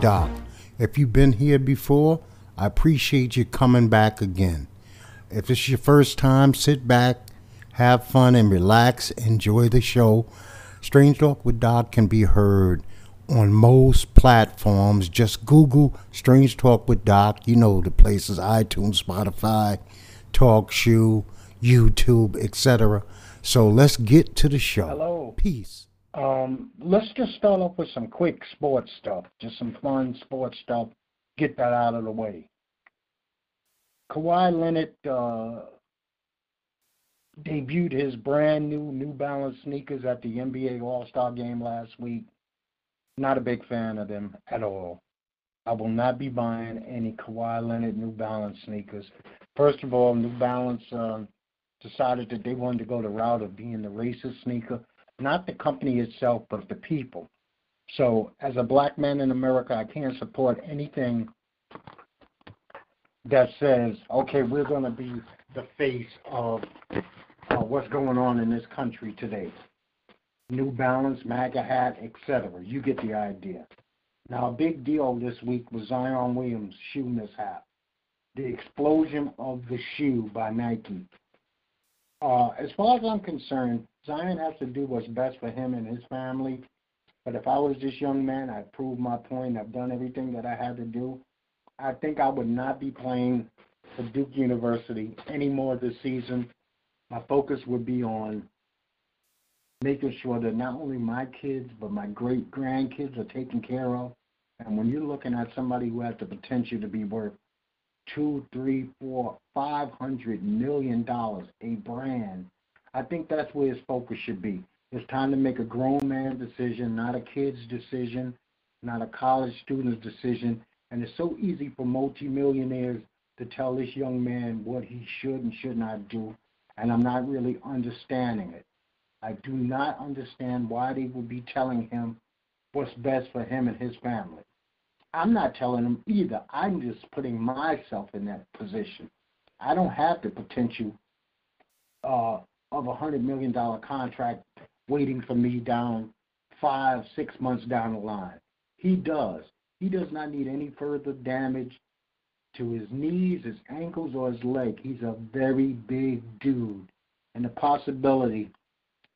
Doc, if you've been here before, I appreciate you coming back again. If it's your first time, sit back, have fun, and relax. Enjoy the show. Strange Talk with Doc can be heard on most platforms. Just Google Strange Talk with Doc. You know the places: iTunes, Spotify, TalkShoe, YouTube, etc. So let's get to the show. Hello. Peace. Let's just start off with some quick sports stuff, just some fun sports stuff, get that out of the way. Kawhi Leonard debuted his brand new New Balance sneakers at the NBA All-Star game last week. Not a big fan of them at all. I will not be buying any Kawhi Leonard New Balance sneakers. First of all, New Balance decided that they wanted to go the route of being the racist sneaker. Not the company itself, but the people. So as a black man in America, I can't support anything that says, okay, we're going to be the face of what's going on in this country today. New Balance, MAGA hat, etc. You get the idea. Now, a big deal this week was Zion Williams' shoe mishap. The explosion of the shoe by Nike. As far as I'm concerned, Zion has to do what's best for him and his family. But if I was this young man, I'd prove my point. I've done everything that I had to do. I think I would not be playing for Duke University anymore this season. My focus would be on making sure that not only my kids, but my great-grandkids are taken care of. And when you're looking at somebody who has the potential to be worth $200, $300, $400, $500 million, a brand, I think that's where his focus should be. It's time to make a grown man decision, not a kid's decision, not a college student's decision. And it's so easy for multimillionaires to tell this young man what he should and should not do, and I'm not really understanding it. I do not understand why they would be telling him what's best for him and his family. I'm not telling him either. I'm just putting myself in that position. I don't have the potential of a $100 million contract waiting for me down 5-6 months down the line. He does. He does not need any further damage to his knees, his ankles, or his leg. He's a very big dude. And the possibility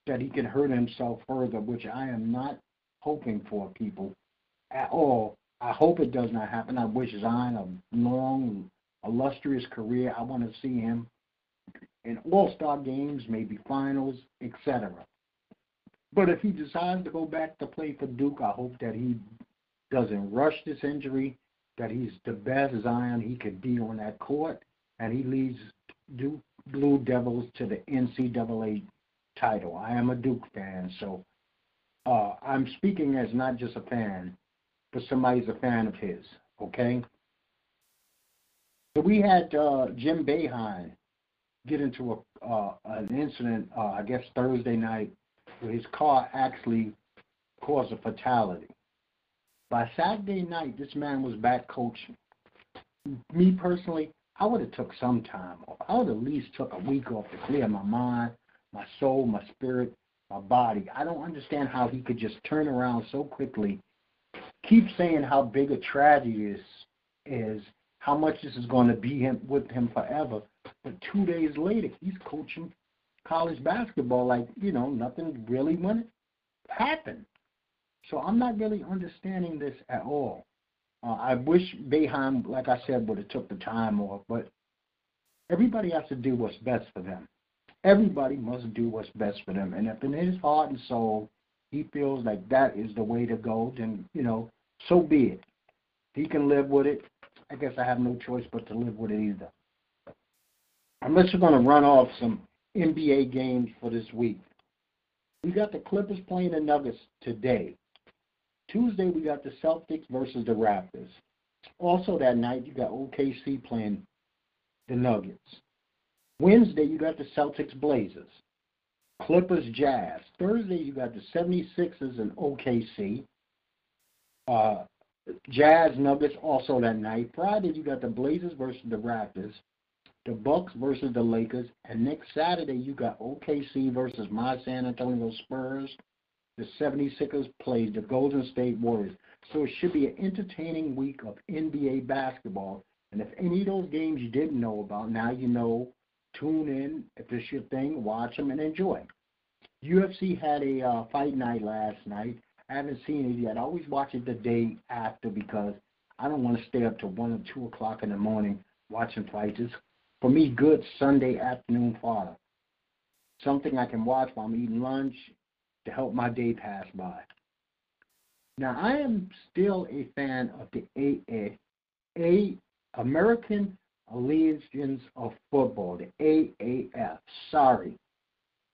that he can hurt himself further, which I am not hoping for, people, at all. I hope it does not happen. I wish Zion a long, illustrious career. I want to see him in all-star games, maybe finals, etc. But if he decides to go back to play for Duke, I hope that he doesn't rush this injury, that he's the best Zion he could be on that court, and he leads Duke Blue Devils to the NCAA title. I am a Duke fan, so I'm speaking as not just a fan, but somebody's a fan of his, okay? So we had Jim Boeheim get into an incident, I guess Thursday night, where his car actually caused a fatality. By Saturday night, this man was back coaching. Me personally, I would have took some time off. I would at least took a week off to clear my mind, my soul, my spirit, my body. I don't understand how he could just turn around so quickly, keep saying how big a tragedy this is, how much this is going to be with him forever. But 2 days later, he's coaching college basketball, like, you know, nothing really went happen. So I'm not really understanding this at all. I wish Boeheim, like I said, would have took the time off, but everybody has to do what's best for them. Everybody must do what's best for them. And if in his heart and soul he feels like that is the way to go, then, you know, so be it. He can live with it. I guess I have no choice but to live with it either. Unless you're going to run off some NBA games for this week. We got the Clippers playing the Nuggets today. Tuesday, we got the Celtics versus the Raptors. Also that night, you got OKC playing the Nuggets. Wednesday, you got the Celtics Blazers. Clippers Jazz. Thursday, you got the 76ers and OKC. Jazz Nuggets also that night. Friday, you got the Blazers versus the Raptors. The Bucks versus the Lakers. And next Saturday, you got OKC versus my San Antonio Spurs. The 76ers plays the Golden State Warriors. So it should be an entertaining week of NBA basketball. And if any of those games you didn't know about, now you know. Tune in. If it's your thing, watch them and enjoy. UFC had a fight night last night. I haven't seen it yet. I always watch it the day after because I don't want to stay up till 1 or 2 o'clock in the morning watching fights. It's, for me, good Sunday afternoon fodder. Something I can watch while I'm eating lunch to help my day pass by. Now, I am still a fan of the American Allegiance of Football, the AAF.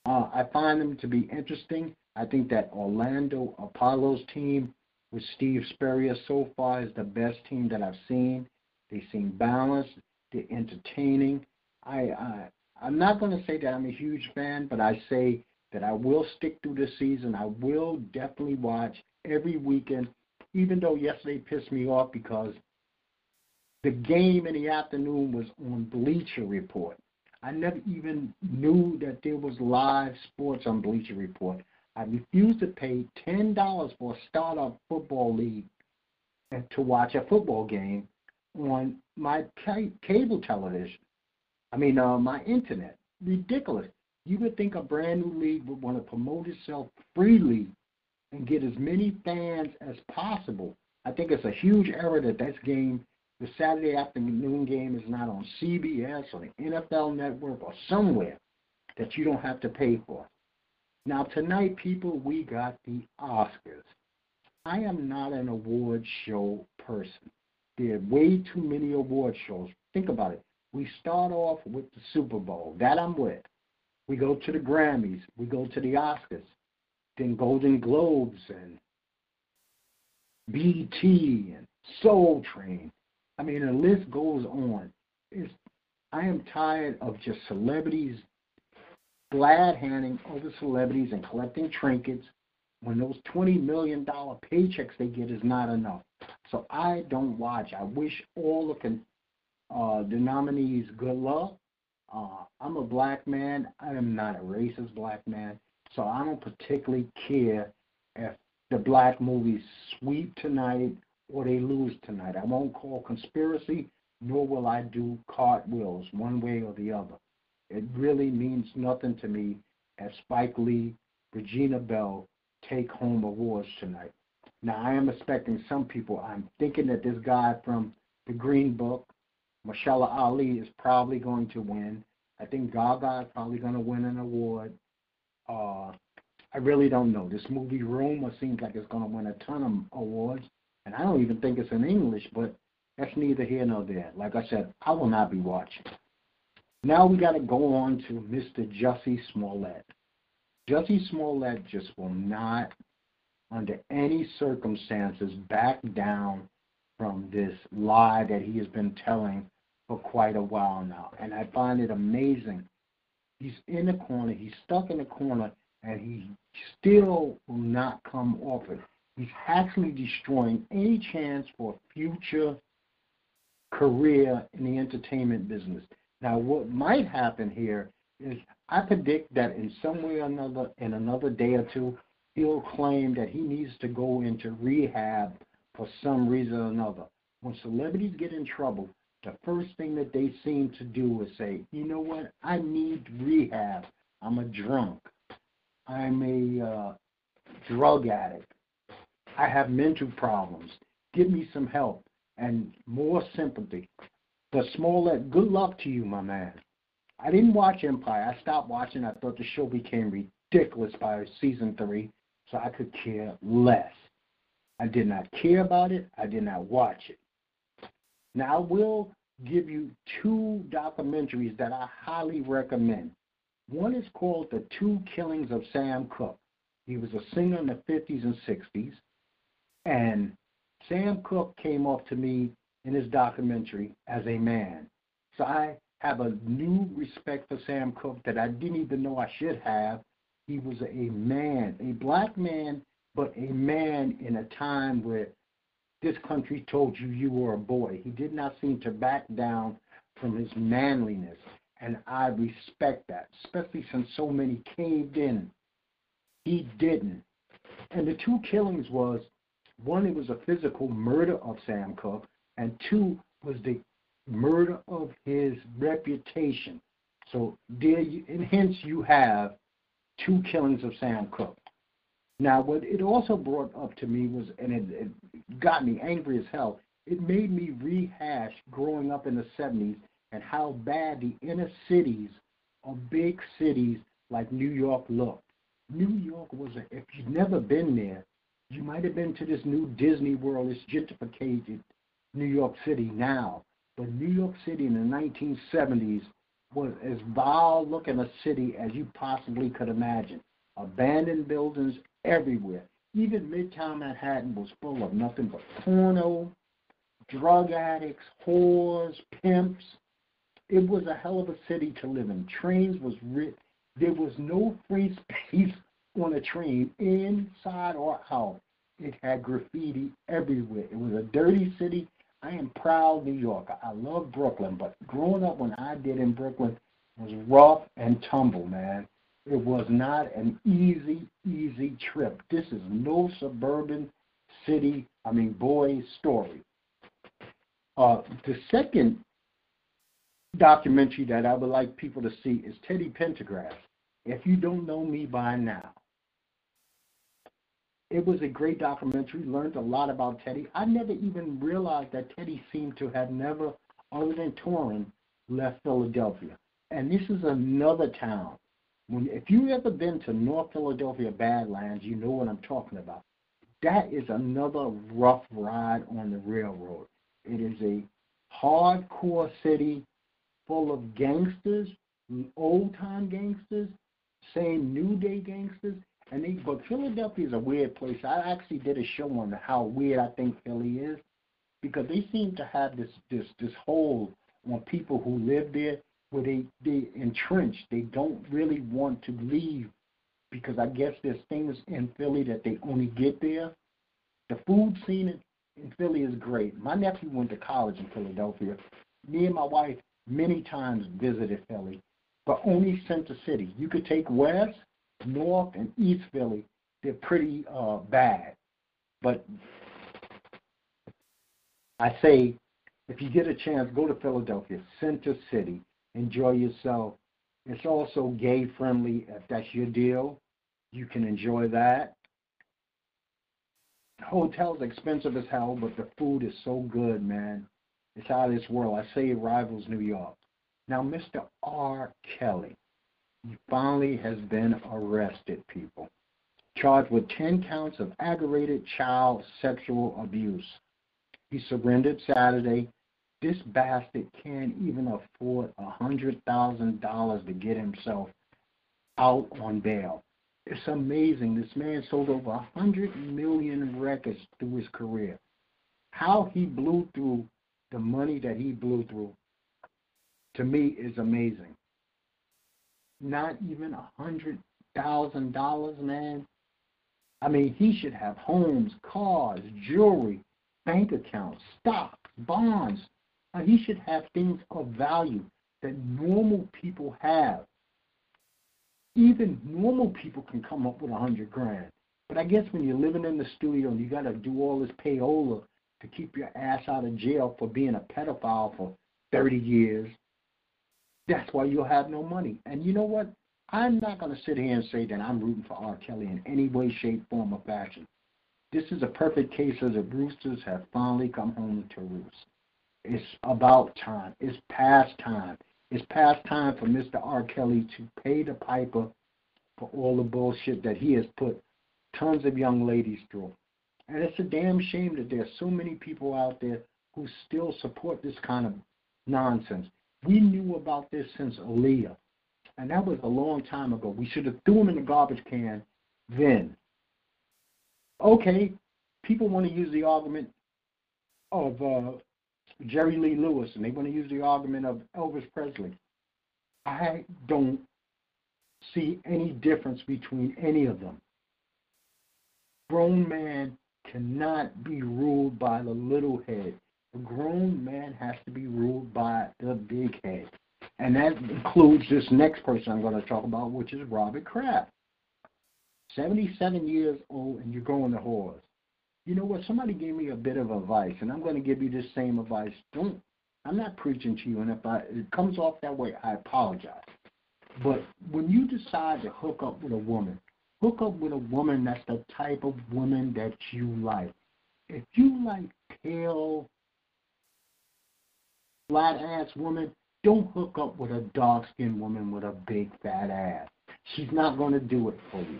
I find them to be interesting. I think that Orlando Apollo's team with Steve Spurrier so far is the best team that I've seen. They seem balanced. They're entertaining. I'm not going to say that I'm a huge fan, but I say that I will stick through the season. I will definitely watch every weekend, even though yesterday pissed me off because the game in the afternoon was on Bleacher Report. I never even knew that there was live sports on Bleacher Report. I refused to pay $10 for a startup football league and to watch a football game on my cable television. My internet. Ridiculous. You would think a brand new league would want to promote itself freely and get as many fans as possible. I think it's a huge error that this game, the Saturday afternoon game, is not on CBS or the NFL Network or somewhere that you don't have to pay for. Now, tonight, people, we got the Oscars. I am not an award show person. There are way too many award shows. Think about it. We start off with the Super Bowl. That I'm with. We go to the Grammys. We go to the Oscars. Then Golden Globes and BT and Soul Train. The list goes on. I am tired of just celebrities glad-handing other celebrities and collecting trinkets when those $20 million paychecks they get is not enough. So I don't watch. I wish all the nominees good luck. I'm a black man. I am not a racist black man, so I don't particularly care if the black movies sweep tonight or they lose tonight. I won't call conspiracy, nor will I do cartwheels one way or the other. It really means nothing to me as Spike Lee, Regina Bell take home awards tonight. Now, I am expecting some people. I'm thinking that this guy from The Green Book, Mahershala Ali, is probably going to win. I think Gaga is probably going to win an award. I really don't know. This movie Roma seems like it's going to win a ton of awards. And I don't even think it's in English, but that's neither here nor there. Like I said, I will not be watching. Now we got to go on to Mr. Jussie Smollett. Jussie Smollett just will not, under any circumstances, back down from this lie that he has been telling for quite a while now. And I find it amazing. He's in the corner. He's stuck in the corner, and he still will not come off it. He's actually destroying any chance for a future career in the entertainment business. Now, what might happen here is I predict that in some way or another, in another day or two, he'll claim that he needs to go into rehab for some reason or another. When celebrities get in trouble, the first thing that they seem to do is say, you know what, I need rehab. I'm a drunk. I'm a drug addict. I have mental problems. Give me some help and more sympathy. But Smollett, good luck to you, my man. I didn't watch Empire. I stopped watching. I thought the show became ridiculous by season 3, so I could care less. I did not care about it. I did not watch it. Now, I will give you 2 documentaries that I highly recommend. One is called The Two Killings of Sam Cooke. He was a singer in the 50s and 60s. And Sam Cooke came up to me in his documentary as a man. So I have a new respect for Sam Cooke that I didn't even know I should have. He was a man, a black man, but a man in a time where this country told you you were a boy. He did not seem to back down from his manliness, and I respect that, especially since so many caved in. He didn't. And the two killings was, one, it was a physical murder of Sam Cooke, and 2 was the murder of his reputation. So there, and hence you have Two Killings of Sam Cooke. Now, what it also brought up to me was, and it got me angry as hell, it made me rehash growing up in the 70s and how bad the inner cities of big cities like New York looked. New York was, if you've never been there, you might have been to this new Disney World, this gentrificated New York City now. But New York City in the 1970s was as vile-looking a city as you possibly could imagine. Abandoned buildings everywhere. Even Midtown Manhattan was full of nothing but porno, drug addicts, whores, pimps. It was a hell of a city to live in. Trains was ripped. There was no free space on a train, inside or out. It had graffiti everywhere. It was a dirty city. I am proud New Yorker. I love Brooklyn, but growing up when I did in Brooklyn was rough and tumble, man. It was not an easy trip. This is no suburban city, boy story. The second documentary that I would like people to see is Teddy Pendergrass, If You Don't Know Me By Now. It was a great documentary, learned a lot about Teddy. I never even realized that Teddy seemed to have never, other than touring, left Philadelphia. And this is another town. If you've ever been to North Philadelphia Badlands, you know what I'm talking about. That is another rough ride on the railroad. It is a hardcore city full of gangsters, old-time gangsters, same new-day gangsters. But Philadelphia is a weird place. I actually did a show on how weird I think Philly is, because they seem to have this hold on people who live there where they entrenched. They don't really want to leave, because I guess there's things in Philly that they only get there. The food scene in Philly is great. My nephew went to college in Philadelphia. Me and my wife many times visited Philly, but only Center City. You could take West, North, and East Philly. They're pretty bad. But I say, if you get a chance, go to Philadelphia, Center City. Enjoy yourself. It's also gay-friendly. If that's your deal, you can enjoy that. Hotels expensive as hell, but the food is so good, man. It's out of this world. I say it rivals New York. Now, Mr. R. Kelly, he finally has been arrested, people, charged with 10 counts of aggravated child sexual abuse. He surrendered Saturday. This bastard can't even afford $100,000 to get himself out on bail. It's amazing. This man sold over 100 million records through his career. How he blew through the money that he blew through, to me, is amazing. Not even $100,000, man. He should have homes, cars, jewelry, bank accounts, stocks, bonds. He should have things of value that normal people have. Even normal people can come up with $100,000. But I guess when you're living in the studio and you got to do all this payola to keep your ass out of jail for being a pedophile for 30 years, that's why you'll have no money. And you know what? I'm not going to sit here and say that I'm rooting for R. Kelly in any way, shape, form, or fashion. This is a perfect case of the Roosters have finally come home to roost. It's about time. It's past time. It's past time for Mr. R. Kelly to pay the piper for all the bullshit that he has put tons of young ladies through. And it's a damn shame that there's so many people out there who still support this kind of nonsense. We knew about this since Aaliyah, and that was a long time ago. We should have threw him in the garbage can then. Okay, people want to use the argument of Jerry Lee Lewis, and they want to use the argument of Elvis Presley. I don't see any difference between any of them. Grown man cannot be ruled by the little head. A grown man has to be ruled by the big head. And that includes this next person I'm going to talk about, which is Robert Kraft. 77 years old, and you're going to whores. You know what? Somebody gave me a bit of advice, and I'm going to give you this same advice. I'm not preaching to you, and if it comes off that way, I apologize. But when you decide to hook up with a woman that's the type of woman that you like. If you like pale, flat-ass woman, don't hook up with a dark-skinned woman with a big, fat ass. She's not going to do it for you.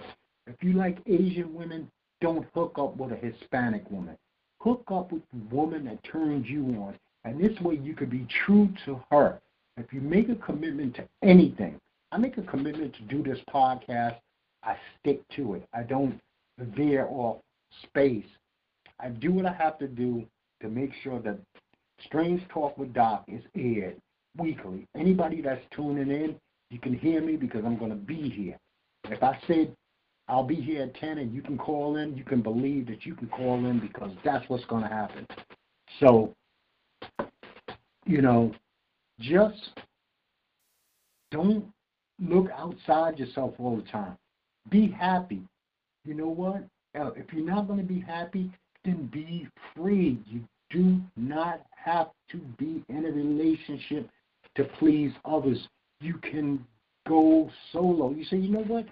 If you like Asian women, don't hook up with a Hispanic woman. Hook up with the woman that turns you on, and this way you could be true to her. If you make a commitment to anything, I make a commitment to do this podcast, I stick to it. I don't veer off space. I do what I have to do to make sure that Strange Talk with Doc is aired weekly. Anybody that's tuning in, you can hear me because I'm going to be here. If I said I'll be here at 10 and you can call in, you can believe that you can call in because that's what's going to happen. So, you know, just don't look outside yourself all the time. Be happy. You know what? If you're not going to be happy, then be free. You do not have to be in a relationship to please others. You can go solo. You say, you know what?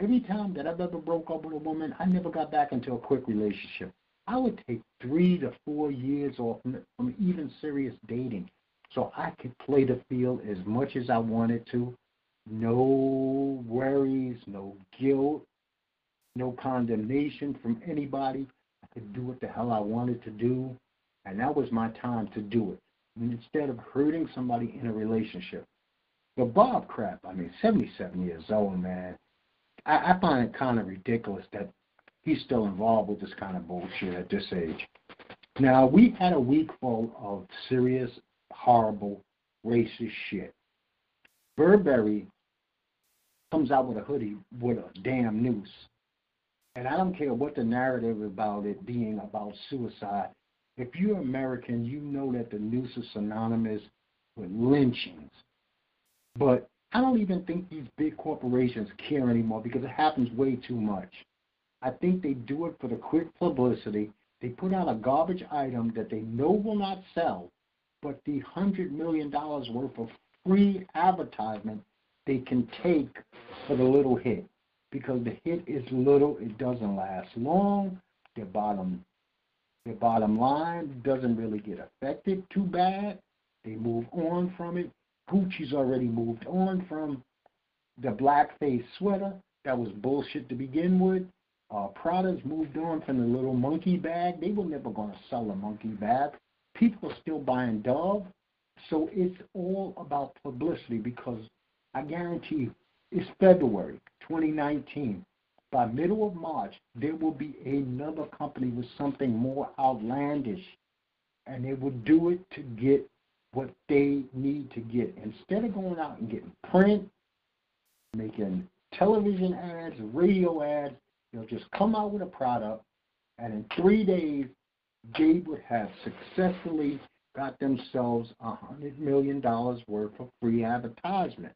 Every time that I've ever broke up with a woman, I never got back into a quick relationship. I would take 3 to 4 years off from even serious dating so I could play the field as much as I wanted to. No worries, no guilt, no condemnation from anybody. I could do what the hell I wanted to do. And that was my time to do it, instead of hurting somebody in a relationship. But Bob Kraft, 77 years old, man. I find it kind of ridiculous that he's still involved with this kind of bullshit at this age. Now, we had a week full of serious, horrible, racist shit. Burberry comes out with a hoodie with a damn noose. And I don't care what the narrative about it being about suicide. If you're American, you know that the noose is synonymous with lynchings. But I don't even think these big corporations care anymore because it happens way too much. I think they do it for the quick publicity. They put out a garbage item that they know will not sell, but the $100 million worth of free advertisement they can take for the little hit, because the hit is little, it doesn't last long, their bottom line doesn't really get affected too bad. They move on from it. Gucci's already moved on from the blackface sweater. That was bullshit to begin with. Prada's moved on from the little monkey bag. They were never going to sell a monkey bag. People are still buying Dove. So it's all about publicity, because I guarantee you, it's February 2019. By middle of March, there will be another company with something more outlandish, and they will do it to get what they need to get. Instead of going out and getting print, making television ads, radio ads, they'll just come out with a product, and in 3 days, they would have successfully got themselves $100 million worth of free advertisement.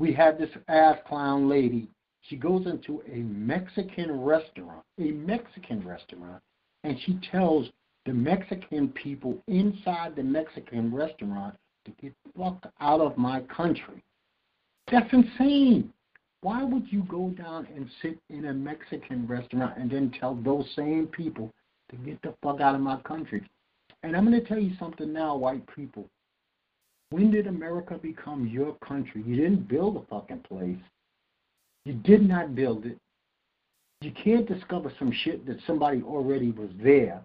We had this ass clown lady. She goes into a Mexican restaurant, and she tells the Mexican people inside the Mexican restaurant to get the fuck out of my country. That's insane. Why would you go down and sit in a Mexican restaurant and then tell those same people to get the fuck out of my country? And I'm going to tell you something now, white people. When did America become your country? You didn't build a fucking place. You did not build it. You can't discover some shit that somebody already was there.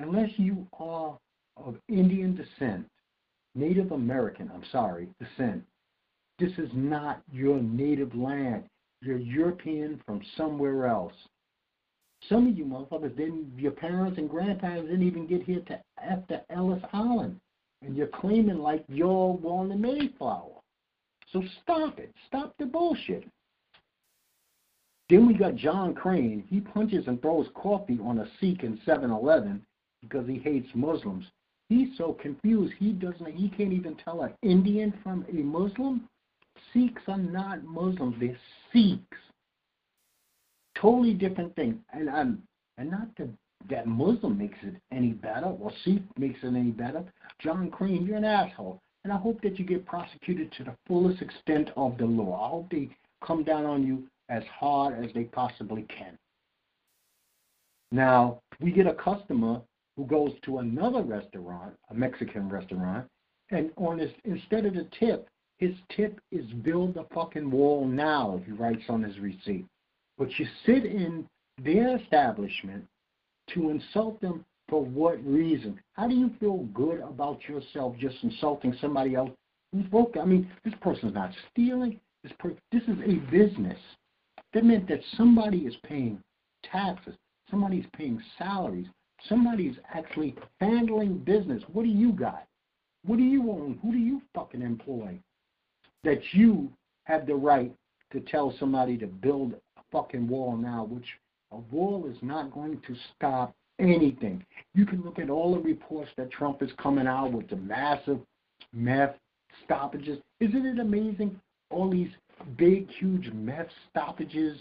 Unless you are of Indian descent, Native American, descent, this is not your native land. You're European from somewhere else. Some of you motherfuckers didn't, your parents and grandparents didn't even get here to after Ellis Island. And you're claiming like y'all were on the Mayflower. So stop it. Stop the bullshit. Then we got John Crane. He punches and throws coffee on a Sikh in 7-Eleven because he hates Muslims. He's so confused. He can't even tell an Indian from a Muslim. Sikhs are not Muslims. They're Sikhs. Totally different thing. And not to that Muslim makes it any better, or Sikh makes it any better. John Crane, you're an asshole. And I hope that you get prosecuted to the fullest extent of the law. I hope they come down on you as hard as they possibly can. Now, we get a customer who goes to another restaurant, a Mexican restaurant, and instead of the tip, his tip is build a fucking wall now, he writes on his receipt. But you sit in their establishment to insult them for what reason? How do you feel good about yourself just insulting somebody else? I mean, this person's not stealing. This is a business. That meant that somebody is paying taxes. Somebody's paying salaries. Somebody's actually handling business. What do you got? What do you own? Who do you fucking employ? That you have the right to tell somebody to build a fucking wall now, which a wall is not going to stop anything. You can look at all the reports that Trump is coming out with, the massive meth stoppages. Isn't it amazing? All these big, huge meth stoppages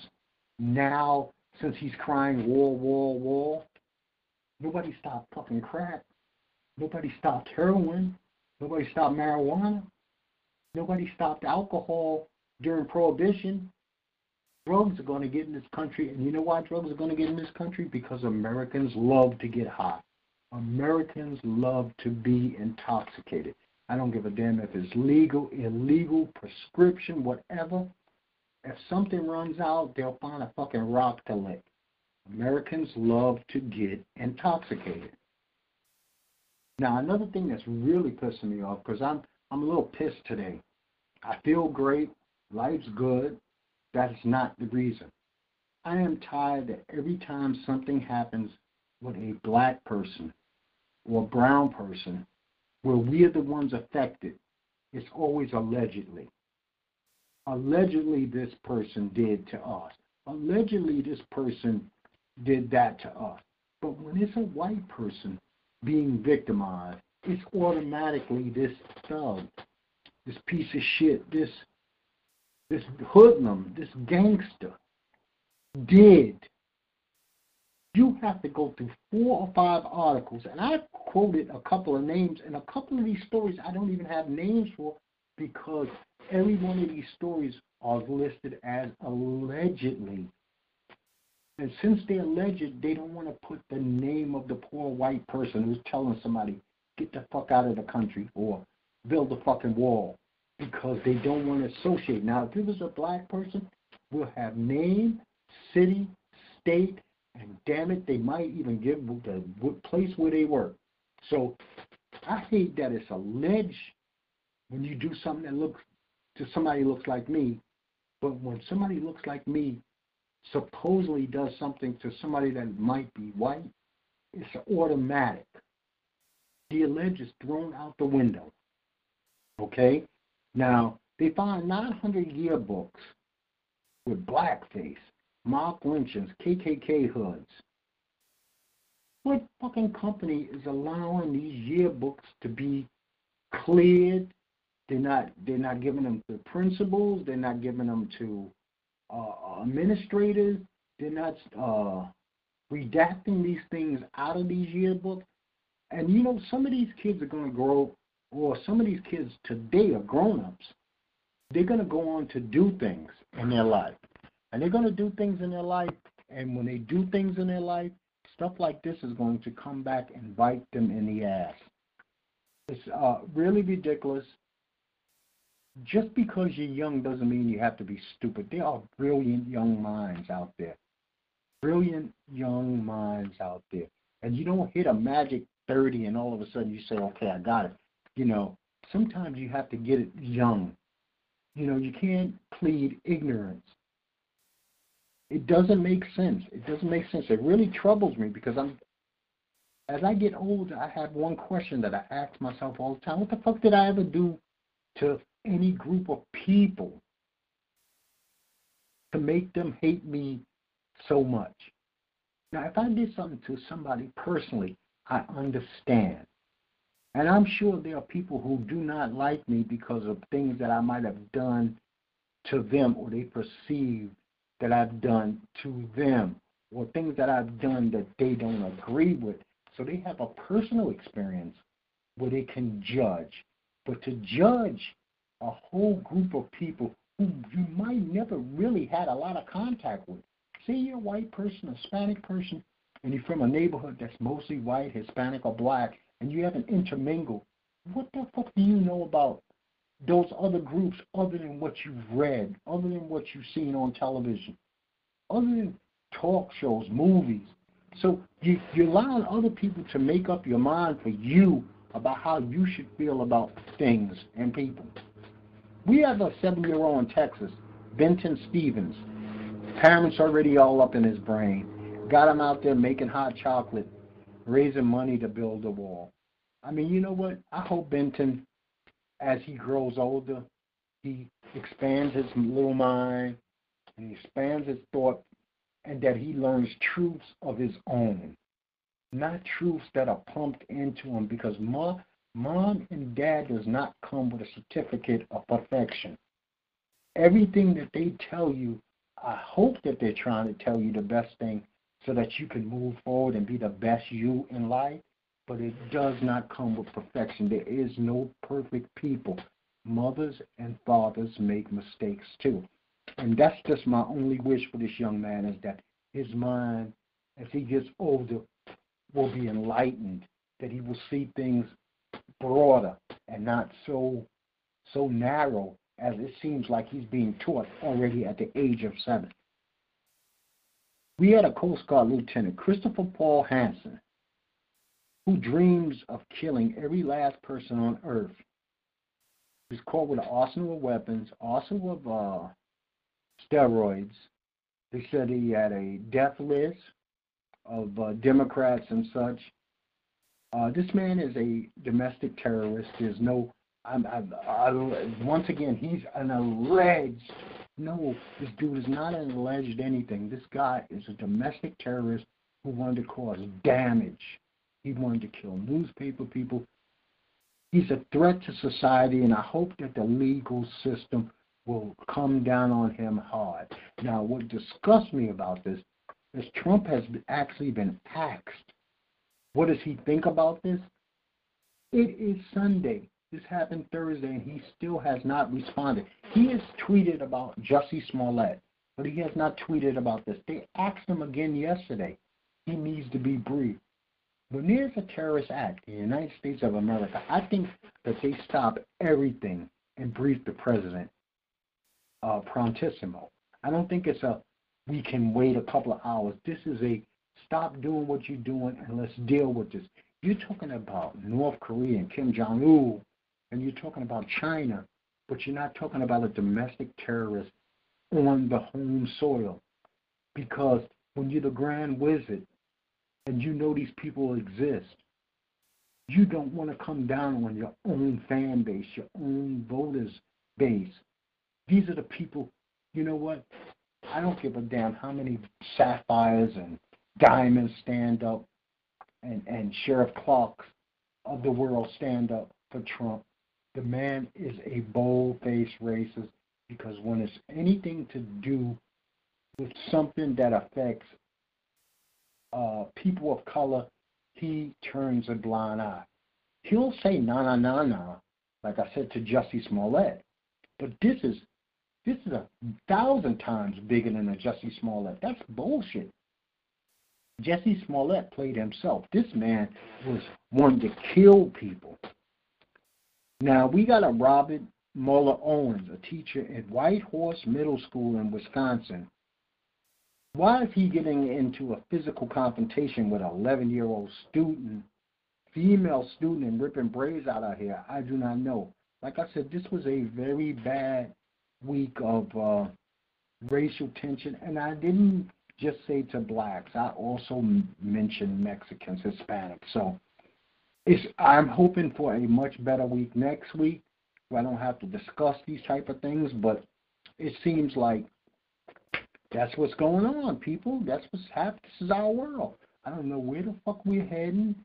now, since he's crying wall, wall, wall. Nobody stopped fucking crack. Nobody stopped heroin. Nobody stopped marijuana. Nobody stopped alcohol during Prohibition. Drugs are going to get in this country, and you know why drugs are going to get in this country? Because Americans love to get high. Americans love to be intoxicated. I don't give a damn if it's legal, illegal, prescription, whatever. If something runs out, they'll find a fucking rock to lick. Americans love to get intoxicated. Now, another thing that's really pissing me off, because I'm a little pissed today. I feel great. Life's good. That's not the reason. I am tired that every time something happens with a black person or a brown person where we are the ones affected, it's always allegedly. Allegedly this person did to us. Allegedly this person did that to us. But when it's a white person being victimized, it's automatically this thug, this piece of shit, this hoodlum, this gangster did. You have to go through 4 or 5 articles, and I quoted a couple of names, and a couple of these stories I don't even have names for because every one of these stories are listed as allegedly. And since they're alleged, they don't want to put the name of the poor white person who's telling somebody, get the fuck out of the country or build a fucking wall. Because they don't want to associate. Now, if it was a black person, we'll have name, city, state, and damn it, they might even give the place where they work. So I hate that it's alleged when you do something that looks to somebody looks like me, but when somebody looks like me supposedly does something to somebody that might be white, it's automatic. The alleged is thrown out the window. Okay? Now, they found 900 yearbooks with blackface, mock lynchings, KKK hoods. What fucking company is allowing these yearbooks to be cleared? They're not giving them to principals. They're not giving them to administrators. They're not redacting these things out of these yearbooks. And, you know, some of these kids are going to grow up. Or some of these kids today are grown-ups, they're going to go on to do things in their life. And they're going to do things in their life, and when they do things in their life, stuff like this is going to come back and bite them in the ass. It's really ridiculous. Just because you're young doesn't mean you have to be stupid. There are brilliant young minds out there. Brilliant young minds out there. And you don't hit a magic 30 and all of a sudden you say, okay, I got it. You know, sometimes you have to get it young. You know, you can't plead ignorance. It doesn't make sense. It doesn't make sense. It really troubles me because as I get older, I have one question that I ask myself all the time. What the fuck did I ever do to any group of people to make them hate me so much? Now, if I did something to somebody personally, I understand. And I'm sure there are people who do not like me because of things that I might have done to them, or they perceive that I've done to them, or things that I've done that they don't agree with. So they have a personal experience where they can judge. But to judge a whole group of people who you might never really had a lot of contact with. Say you're a white person, Hispanic person, and you're from a neighborhood that's mostly white, Hispanic, or black, and you haven't intermingled. What the fuck do you know about those other groups other than what you've read, other than what you've seen on television, other than talk shows, movies? So you're allowing other people to make up your mind for you about how you should feel about things and people. We have a 7-year-old in Texas, Benton Stevens. Parents already all up in his brain. Got him out there making hot chocolate, raising money to build a wall. I mean, you know what? I hope Benton, as he grows older, he expands his little mind and he expands his thought, and that he learns truths of his own, not truths that are pumped into him, because mom and dad does not come with a certificate of perfection. Everything that they tell you, I hope that they're trying to tell you the best thing so that you can move forward and be the best you in life, but it does not come with perfection. There is no perfect people. Mothers and fathers make mistakes too. And that's just my only wish for this young man, is that his mind, as he gets older, will be enlightened, that he will see things broader and not so narrow as it seems like he's being taught already at the age of 7. We had a Coast Guard lieutenant, Christopher Paul Hansen, who dreams of killing every last person on earth. He's caught with an arsenal of weapons, arsenal of steroids. They said he had a death list of Democrats and such. This man is a domestic terrorist. There's no, once again, he's an alleged, no, this dude is not an alleged anything. This guy is a domestic terrorist who wanted to cause damage. He wanted to kill newspaper people. He's a threat to society, and I hope that the legal system will come down on him hard. Now, what disgusts me about this is Trump has actually been axed. What does he think about this? It is Sunday. This happened Thursday, and he still has not responded. He has tweeted about Jussie Smollett, but he has not tweeted about this. They asked him again yesterday. He needs to be briefed. When there's a terrorist act in the United States of America, I think that they stop everything and brief the president prontissimo. I don't think it's a we can wait a couple of hours. This is a stop doing what you're doing and let's deal with this. You're talking about North Korea and Kim Jong-un, and you're talking about China, but you're not talking about a domestic terrorist on the home soil. Because when you're the grand wizard, and you know these people exist, you don't want to come down on your own fan base, your own voters base. These are the people, you know what, I don't give a damn how many sapphires and diamonds stand up and Sheriff Clarks of the world stand up for Trump. The man is a bold-faced racist, because when it's anything to do with something that affects people of color, he turns a blind eye. He'll say, nah, nah, nah, nah, like I said to Jussie Smollett, But this is 1,000 times bigger than a Jussie Smollett. That's bullshit. Jussie Smollett played himself. This man was one to kill people. Now, we got a Robert Muller Owens, a teacher at White Horse Middle School in Wisconsin. Why is he getting into a physical confrontation with an 11-year-old student, female student, and ripping braids out of here? I do not know. Like I said, this was a very bad week of racial tension, and I didn't just say to blacks. I also mentioned Mexicans, Hispanics. So I'm hoping for a much better week next week where I don't have to discuss these type of things, but it seems like that's what's going on, people. That's what's happening. This is our world. I don't know where the fuck we're heading.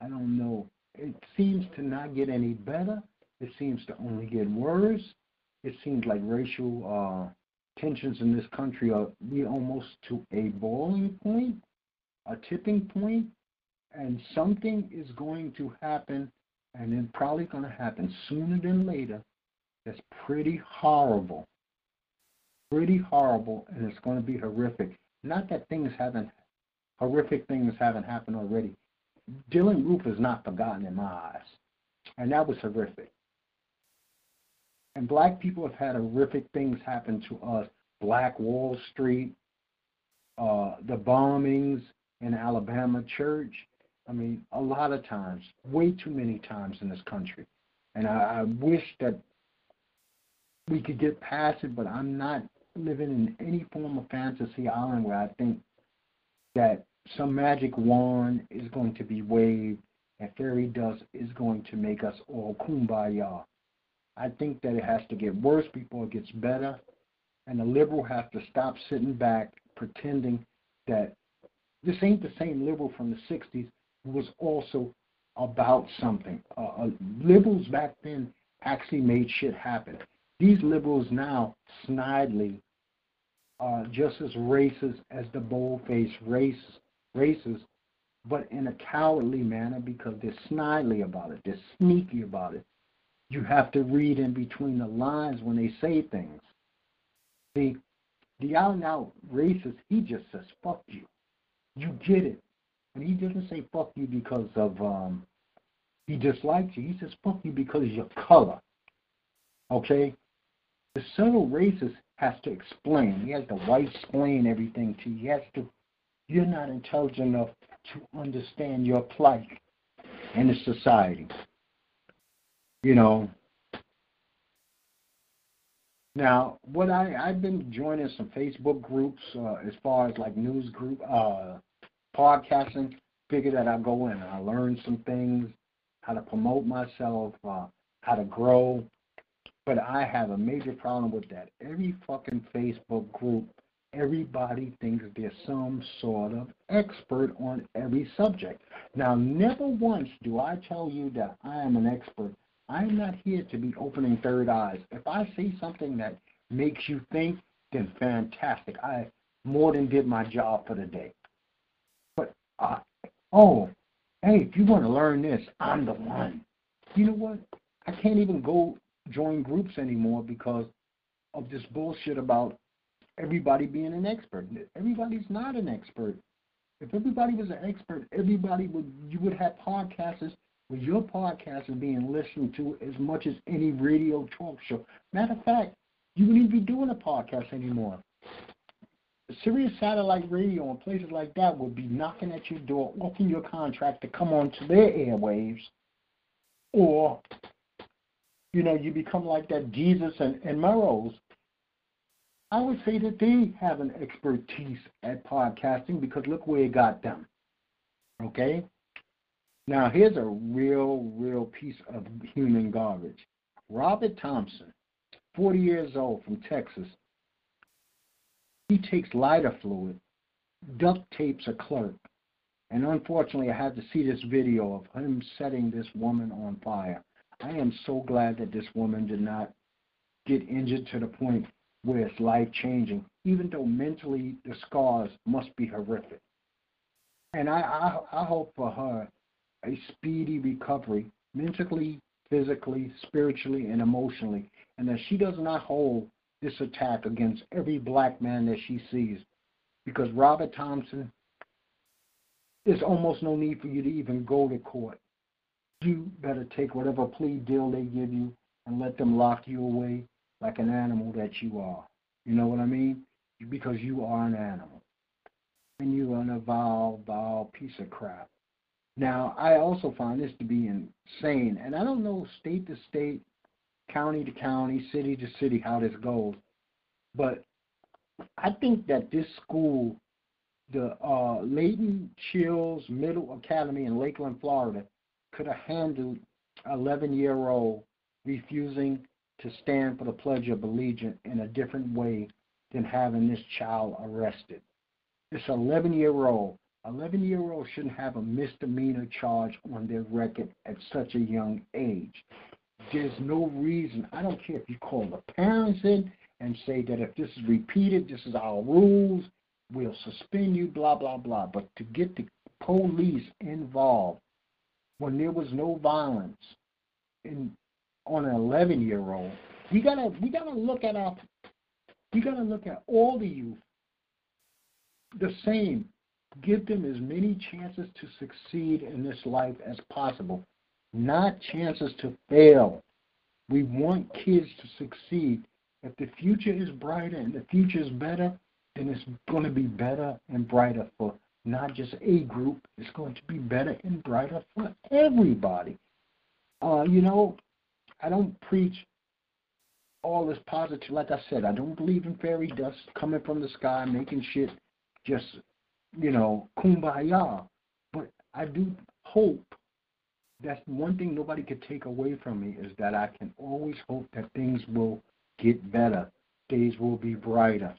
I don't know. It seems to not get any better. It seems to only get worse. It seems like racial tensions in this country are almost to a boiling point, a tipping point, and something is going to happen, and it's probably going to happen sooner than later. That's pretty horrible. Pretty horrible, and it's going to be horrific. Not that horrific things haven't happened already. Dylan Roof is not forgotten in my eyes, and that was horrific. And black people have had horrific things happen to us. Black Wall Street, the bombings in Alabama church. I mean, a lot of times, way too many times in this country. And I wish that we could get past it, but I'm not living in any form of fantasy island where I think that some magic wand is going to be waved and fairy dust is going to make us all kumbaya. I think that it has to get worse before it gets better, and the liberal has to stop sitting back pretending that this ain't the same liberal from the 60s who was also about something. Liberals back then actually made shit happen. These liberals now, snidely, are just as racist as the bold-faced racists, but in a cowardly manner because they're snidely about it. They're sneaky about it. You have to read in between the lines when they say things. See, the out-and-out racist, he just says, fuck you. You get it. And he doesn't say fuck you because of he dislikes you. He says fuck you because of your color. Okay? The subtle racist has to explain. He has to white-splain everything to you. He has to, you're not intelligent enough to understand your plight in the society. You know. Now, what I've been joining some Facebook groups as far as like news group, podcasting. Figure that I go in and I learn some things, how to promote myself, how to grow. But I have a major problem with that. Every fucking Facebook group, everybody thinks they're some sort of expert on every subject. Now, never once do I tell you that I am an expert. I'm not here to be opening third eyes. If I say something that makes you think, then fantastic. I more than did my job for the day. But, if you want to learn this, I'm the one. You know what? I can't even go join groups anymore because of this bullshit about everybody being an expert. Everybody's not an expert. If everybody was an expert, you would have podcasters. Well, your podcast is being listened to as much as any radio talk show. Matter of fact, you wouldn't even be doing a podcast anymore. Sirius Satellite Radio and places like that would be knocking at your door, offering your contract to come onto their airwaves. Or, you know, you become like that Jesus and Merrows. I would say that they have an expertise at podcasting because look where it got them. Okay? Now, here's a real piece of human garbage. Robert Thompson, 40 years old from Texas, he takes lighter fluid, duct tapes a clerk, and unfortunately I had to see this video of him setting this woman on fire. I am so glad that this woman did not get injured to the point where it's life-changing, even though mentally the scars must be horrific. And I hope for her a speedy recovery, mentally, physically, spiritually, and emotionally. and that she does not hold this attack against every black man that she sees, because Robert Thompson, there's almost no need for you to even go to court. You better take whatever plea deal they give you and let them lock you away like an animal that you are. You know what I mean? Because you are an animal. And you are a vile piece of crap. Now, I also find this to be insane. And I don't know state to state, county to county, city to city, how this goes. But I think that this school, the Leighton Chills Middle Academy in Lakeland, Florida, could have handled an 11-year-old refusing to stand for the Pledge of Allegiance in a different way than having this child arrested. This 11-year-old shouldn't have a misdemeanor charge on their record at such a young age. There's no reason. I don't care if you call the parents in and say that if this is repeated, this is our rules, we'll suspend you, blah, blah, blah. But to get the police involved when there was no violence on an 11-year-old, we gotta look at all the youth the same. Give them as many chances to succeed in this life as possible, not chances to fail. We want kids to succeed. If the future is brighter and the future is better, then it's going to be better and brighter for not just a group. It's going to be better and brighter for everybody. I don't preach all this positive. Like I said, I don't believe in fairy dust coming from the sky, making shit just, kumbaya. But I do hope, that's one thing nobody could take away from me, is that I can always hope that things will get better. Days will be brighter.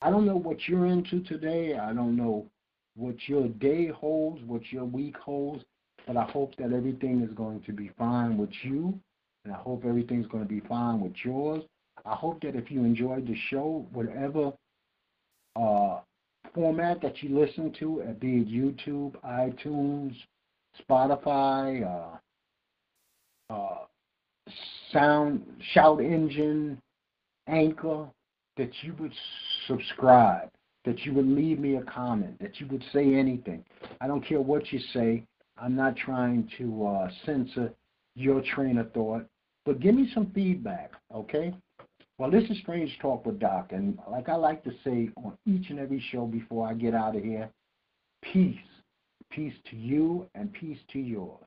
I don't know what you're into today. I don't know what your day holds, what your week holds, but I hope that everything is going to be fine with you, and I hope everything's going to be fine with yours. I hope that if you enjoyed the show, whatever format that you listen to, be it YouTube, iTunes, Spotify, Shout Engine, Anchor, that you would subscribe, that you would leave me a comment, that you would say anything. I don't care what you say. I'm not trying to censor your train of thought, but give me some feedback, okay? Well, this is Strange Talk with Doc, and like I like to say on each and every show before I get out of here, peace. Peace to you and peace to yours.